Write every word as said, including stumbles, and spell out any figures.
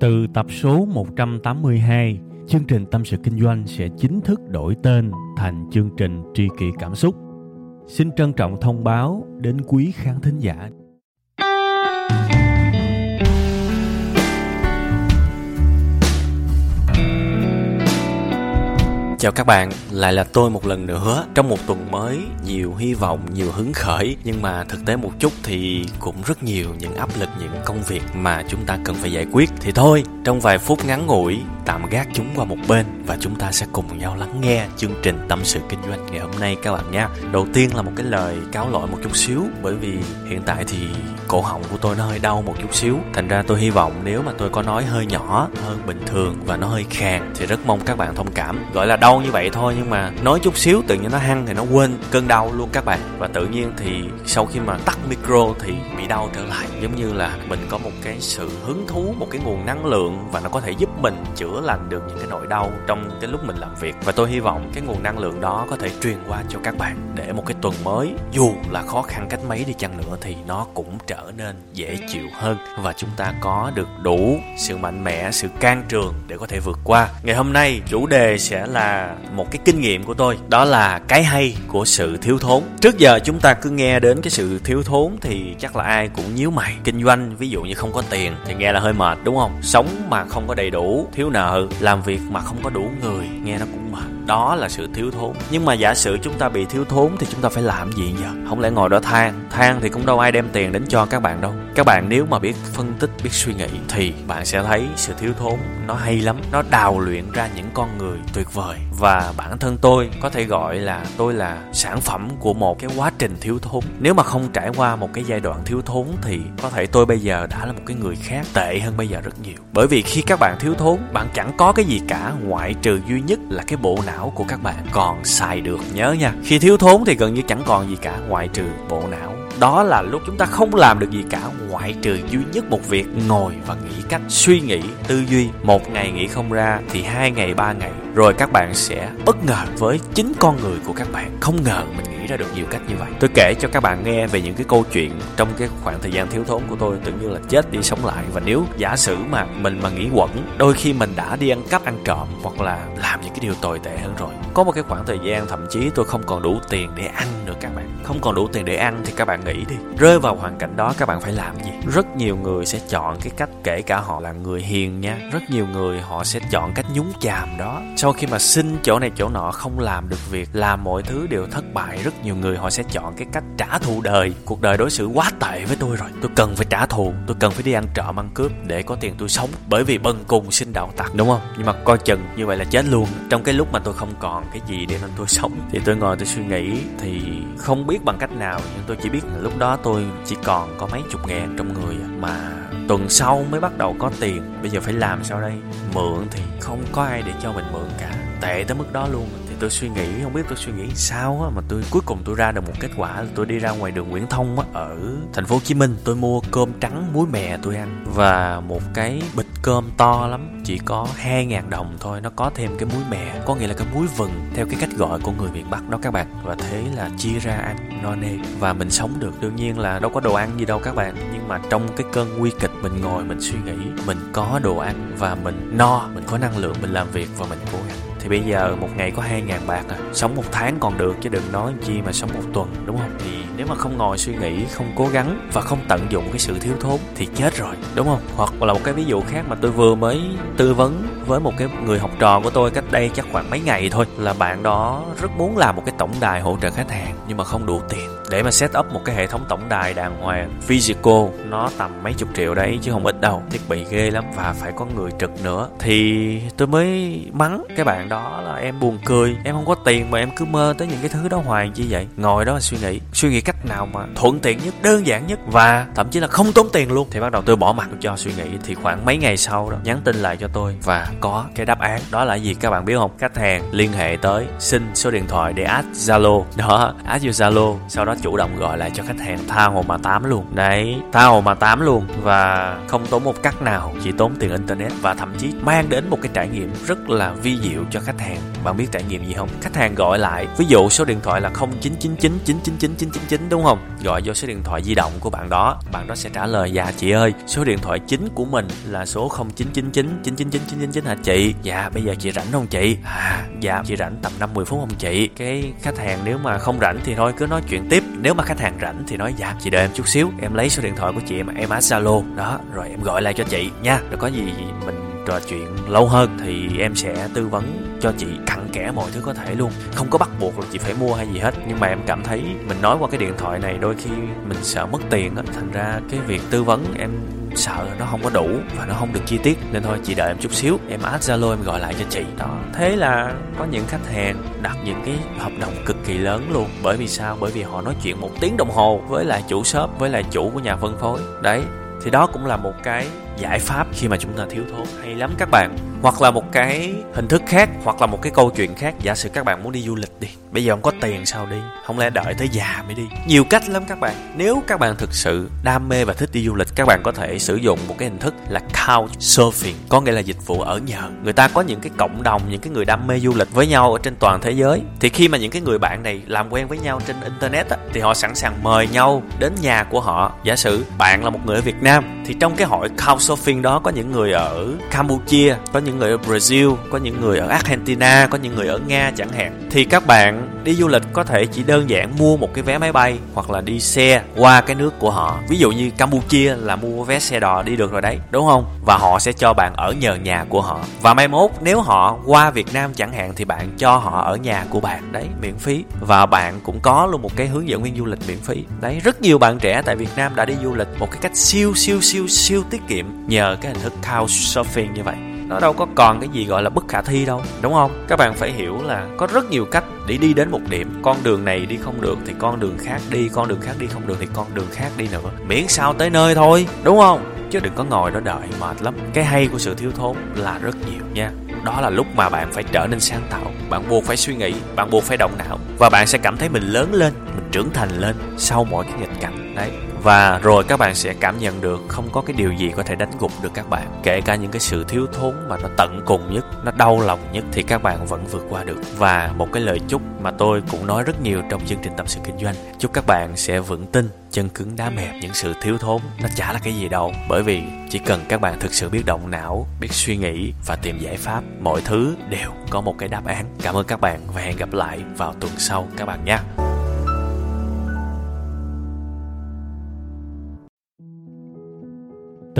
Từ tập số một trăm tám mươi hai, chương trình Tâm sự Kinh doanh sẽ chính thức đổi tên thành chương trình Tri Kỷ Cảm Xúc. Xin trân trọng thông báo đến quý khán thính giả. Chào các bạn, lại là tôi một lần nữa. Trong một tuần mới, nhiều hy vọng, nhiều hứng khởi. Nhưng mà thực tế một chút thì cũng rất nhiều những áp lực, những công việc mà chúng ta cần phải giải quyết. Thì thôi, trong vài phút ngắn ngủi, tạm gác chúng qua một bên. Và chúng ta sẽ cùng nhau lắng nghe chương trình Tâm sự Kinh doanh ngày hôm nay các bạn nha. Đầu tiên là một cái lời cáo lỗi một chút xíu. Bởi vì hiện tại thì cổ họng của tôi nó hơi đau một chút xíu. Thành ra tôi hy vọng nếu mà tôi có nói hơi nhỏ hơn bình thường và nó hơi khàn thì rất mong các bạn thông cảm. Gọi là đau như vậy thôi, nhưng mà nói chút xíu tự nhiên nó hăng thì nó quên cơn đau luôn các bạn. Và tự nhiên thì sau khi mà tắt micro thì bị đau trở lại, giống như là mình có một cái sự hứng thú, một cái nguồn năng lượng và nó có thể giúp mình chữa lành được những cái nỗi đau trong cái lúc mình làm việc. Và tôi hy vọng cái nguồn năng lượng đó có thể truyền qua cho các bạn để một cái tuần mới dù là khó khăn cách mấy đi chăng nữa thì nó cũng trở nên dễ chịu hơn và chúng ta có được đủ sự mạnh mẽ, sự can trường để có thể vượt qua. Ngày hôm nay chủ đề sẽ là một cái kinh nghiệm của tôi, đó là cái hay của sự thiếu thốn. Trước giờ chúng ta cứ nghe đến cái sự thiếu thốn thì chắc là ai cũng nhíu mày. Kinh doanh ví dụ như không có tiền thì nghe là hơi mệt đúng không? Sống mà không có đầy đủ, thiếu nợ, làm việc mà không có đủ người, nghe nó cũng mệt. Đó là sự thiếu thốn. Nhưng mà giả sử chúng ta bị thiếu thốn thì chúng ta phải làm gì giờ? Không lẽ ngồi đó than? Than thì cũng đâu ai đem tiền đến cho các bạn đâu. Các bạn nếu mà biết phân tích, biết suy nghĩ thì bạn sẽ thấy sự thiếu thốn nó hay lắm. Nó đào luyện ra những con người tuyệt vời. Và bản thân tôi có thể gọi là tôi là sản phẩm của một cái quá trình thiếu thốn. Nếu mà không trải qua một cái giai đoạn thiếu thốn thì có thể tôi bây giờ đã là một cái người khác, tệ hơn bây giờ rất nhiều. Bởi vì khi các bạn thiếu thốn, bạn chẳng có cái gì cả ngoại trừ duy nhất là cái bộ não của các bạn còn xài được. Nhớ nha, khi thiếu thốn thì gần như chẳng còn gì cả ngoại trừ bộ não. Đó là lúc chúng ta không làm được gì cả ngoại trừ duy nhất một việc, ngồi và nghĩ cách, suy nghĩ, tư duy. Một ngày nghĩ không ra thì hai ngày, ba ngày. Rồi các bạn sẽ bất ngờ với chính con người của các bạn. Không ngờ mình nghĩ ra được nhiều cách như vậy. Tôi kể cho các bạn nghe về những cái câu chuyện trong cái khoảng thời gian thiếu thốn của tôi, tự nhiên là chết đi sống lại. Và nếu giả sử mà mình mà nghĩ quẩn, đôi khi mình đã đi ăn cắp, ăn trộm hoặc là làm những cái điều tồi tệ hơn rồi. Có một cái khoảng thời gian thậm chí tôi không còn đủ tiền để ăn nữa các bạn. Không còn đủ tiền để ăn thì các bạn nghĩ đi, rơi vào hoàn cảnh đó các bạn phải làm gì? Rất nhiều người sẽ chọn cái cách, kể cả họ là người hiền nha, rất nhiều người họ sẽ chọn cách nhúng chàm đó. Sau khi mà xin chỗ này chỗ nọ không làm được việc, làm mọi thứ đều thất bại, rất nhiều người họ sẽ chọn cái cách trả thù đời. Cuộc đời đối xử quá tệ với tôi rồi, tôi cần phải trả thù, tôi cần phải đi ăn trộm, ăn cướp để có tiền tôi sống, bởi vì bần cùng xin đạo tặc, đúng không? Nhưng mà coi chừng như vậy là chết luôn. Trong cái lúc mà tôi không còn cái gì để nên tôi sống thì tôi ngồi tôi suy nghĩ, thì không biết bằng cách nào nhưng tôi chỉ biết là lúc đó tôi chỉ còn có mấy chục ngàn trong người mà tuần sau mới bắt đầu có tiền. Bây giờ phải làm sao đây? Mượn thì không có ai để cho mình mượn cả, tệ tới mức đó luôn. Tôi suy nghĩ, không biết tôi suy nghĩ sao á, mà tôi cuối cùng tôi ra được một kết quả là tôi đi ra ngoài đường Nguyễn Thông á, ở thành phố Hồ Chí Minh, tôi mua cơm trắng muối mè tôi ăn và một cái bịch cơm to lắm chỉ có hai ngàn đồng thôi, nó có thêm cái muối mè, có nghĩa là cái muối vừng theo cái cách gọi của người miền Bắc đó các bạn. Và thế là chia ra ăn no nê và mình sống được. Đương nhiên là đâu có đồ ăn gì đâu các bạn, nhưng mà trong cái cơn nguy kịch mình ngồi mình suy nghĩ, mình có đồ ăn và mình no, mình có năng lượng, mình làm việc và mình cố gắng. Thì bây giờ một ngày có hai ngàn bạc à, sống một tháng còn được chứ đừng nói chi mà sống một tuần, đúng không? Thì nếu mà không ngồi suy nghĩ, không cố gắng và không tận dụng cái sự thiếu thốn thì chết rồi, đúng không? Hoặc là một cái ví dụ khác mà tôi vừa mới tư vấn với một cái người học trò của tôi cách đây chắc khoảng mấy ngày thôi, là bạn đó rất muốn làm một cái tổng đài hỗ trợ khách hàng nhưng mà không đủ tiền để mà set up một cái hệ thống tổng đài đàng hoàng physical, nó tầm mấy chục triệu đấy chứ không ít đâu, thiết bị ghê lắm và phải có người trực nữa. Thì tôi mới mắng cái bạn đó là em buồn cười, em không có tiền mà em cứ mơ tới những cái thứ đó hoài chi vậy. Ngồi đó mà suy nghĩ, suy nghĩ cách nào mà thuận tiện nhất, đơn giản nhất và thậm chí là không tốn tiền luôn. Thì bắt đầu tôi bỏ mặc cho suy nghĩ. Thì khoảng mấy ngày sau đó nhắn tin lại cho tôi và có cái đáp án. Đó là gì các bạn biết không? Khách hàng liên hệ tới xin số điện thoại để add Zalo. Đó, add vô Zalo, sau đó chủ động gọi lại cho khách hàng, tha hồ mà tám luôn. Đấy, tha hồ mà tám luôn, và không tốn một cắc nào, chỉ tốn tiền internet, và thậm chí mang đến một cái trải nghiệm rất là vi diệu cho khách hàng. Bạn biết trải nghiệm gì không? Khách hàng gọi lại, ví dụ số điện thoại là không chín chín chín chín chín chín chín chín, đúng không? Gọi vô số điện thoại di động của bạn đó, bạn đó sẽ trả lời: dạ chị ơi, số điện thoại chính của mình là số không chín chín chín chín chín chín chín chín chín hả chị? Dạ bây giờ chị rảnh không chị? À, dạ chị rảnh tầm năm mười phút không chị? Cái khách hàng nếu mà không rảnh thì thôi cứ nói chuyện tiếp, nếu mà khách hàng rảnh thì nói: dạ chị đợi em chút xíu, em lấy số điện thoại của chị em, em add Zalo đó, rồi em gọi lại cho chị nha, rồi có gì mình trò chuyện lâu hơn thì em sẽ tư vấn cho chị cặn kẽ mọi thứ có thể luôn, không có bắt buộc là chị phải mua hay gì hết. Nhưng mà em cảm thấy mình nói qua cái điện thoại này đôi khi mình sợ mất tiền á, thành ra cái việc tư vấn em sợ nó không có đủ và nó không được chi tiết, nên thôi chị đợi em chút xíu, em add Zalo em gọi lại cho chị đó. Thế là có những khách hàng đặt những cái hợp đồng cực kỳ lớn luôn. Bởi vì sao? Bởi vì họ nói chuyện một tiếng đồng hồ với lại chủ shop, với lại chủ của nhà phân phối đấy. Thì đó cũng là một cái giải pháp khi mà chúng ta thiếu thốn. Hay lắm các bạn. Hoặc là một cái hình thức khác, hoặc là một cái câu chuyện khác. Giả sử các bạn muốn đi du lịch đi, bây giờ không có tiền sao đi, không lẽ đợi tới già mới đi? Nhiều cách lắm các bạn. Nếu các bạn thực sự đam mê và thích đi du lịch, các bạn có thể sử dụng một cái hình thức là couchsurfing, có nghĩa là dịch vụ ở nhờ. Người ta có những cái cộng đồng, những cái người đam mê du lịch với nhau ở trên toàn thế giới. Thì khi mà những cái người bạn này làm quen với nhau trên internet á, thì họ sẵn sàng mời nhau đến nhà của họ. Giả sử bạn là một người ở Việt Nam, thì trong cái hội couchsurfing đó có những người ở Campuchia, có những người ở Brazil, có những người ở Argentina, có những người ở Nga chẳng hạn. Thì các bạn đi du lịch có thể chỉ đơn giản mua một cái vé máy bay hoặc là đi xe qua cái nước của họ. Ví dụ như Campuchia là mua vé xe đò đi được rồi đấy, đúng không? Và họ sẽ cho bạn ở nhờ nhà của họ. Và mai mốt nếu họ qua Việt Nam chẳng hạn thì bạn cho họ ở nhà của bạn đấy, miễn phí. Và bạn cũng có luôn một cái hướng dẫn viên du lịch miễn phí. Đấy, rất nhiều bạn trẻ tại Việt Nam đã đi du lịch một cái cách siêu siêu siêu siêu tiết kiệm nhờ cái hình thức couchsurfing như vậy. Nó đâu có còn cái gì gọi là bất khả thi đâu, đúng không? Các bạn phải hiểu là có rất nhiều cách để đi đến một điểm. Con đường này đi không được thì con đường khác đi, con đường khác đi không được thì con đường khác đi nữa, miễn sao tới nơi thôi, đúng không? Chứ đừng có ngồi đó đợi, mệt lắm. Cái hay của sự thiếu thốn là rất nhiều nha. Đó là lúc mà bạn phải trở nên sáng tạo, bạn buộc phải suy nghĩ, bạn buộc phải động não, và bạn sẽ cảm thấy mình lớn lên, mình trưởng thành lên sau mỗi cái nghịch cảnh đấy. Và rồi các bạn sẽ cảm nhận được không có cái điều gì có thể đánh gục được các bạn. Kể cả những cái sự thiếu thốn mà nó tận cùng nhất, nó đau lòng nhất, thì các bạn vẫn vượt qua được. Và một cái lời chúc mà tôi cũng nói rất nhiều trong chương trình Tâm Sự Kinh Doanh: chúc các bạn sẽ vững tin, chân cứng đá mềm. Những sự thiếu thốn nó chả là cái gì đâu, bởi vì chỉ cần các bạn thực sự biết động não, biết suy nghĩ và tìm giải pháp, mọi thứ đều có một cái đáp án. Cảm ơn các bạn và hẹn gặp lại vào tuần sau các bạn nhé.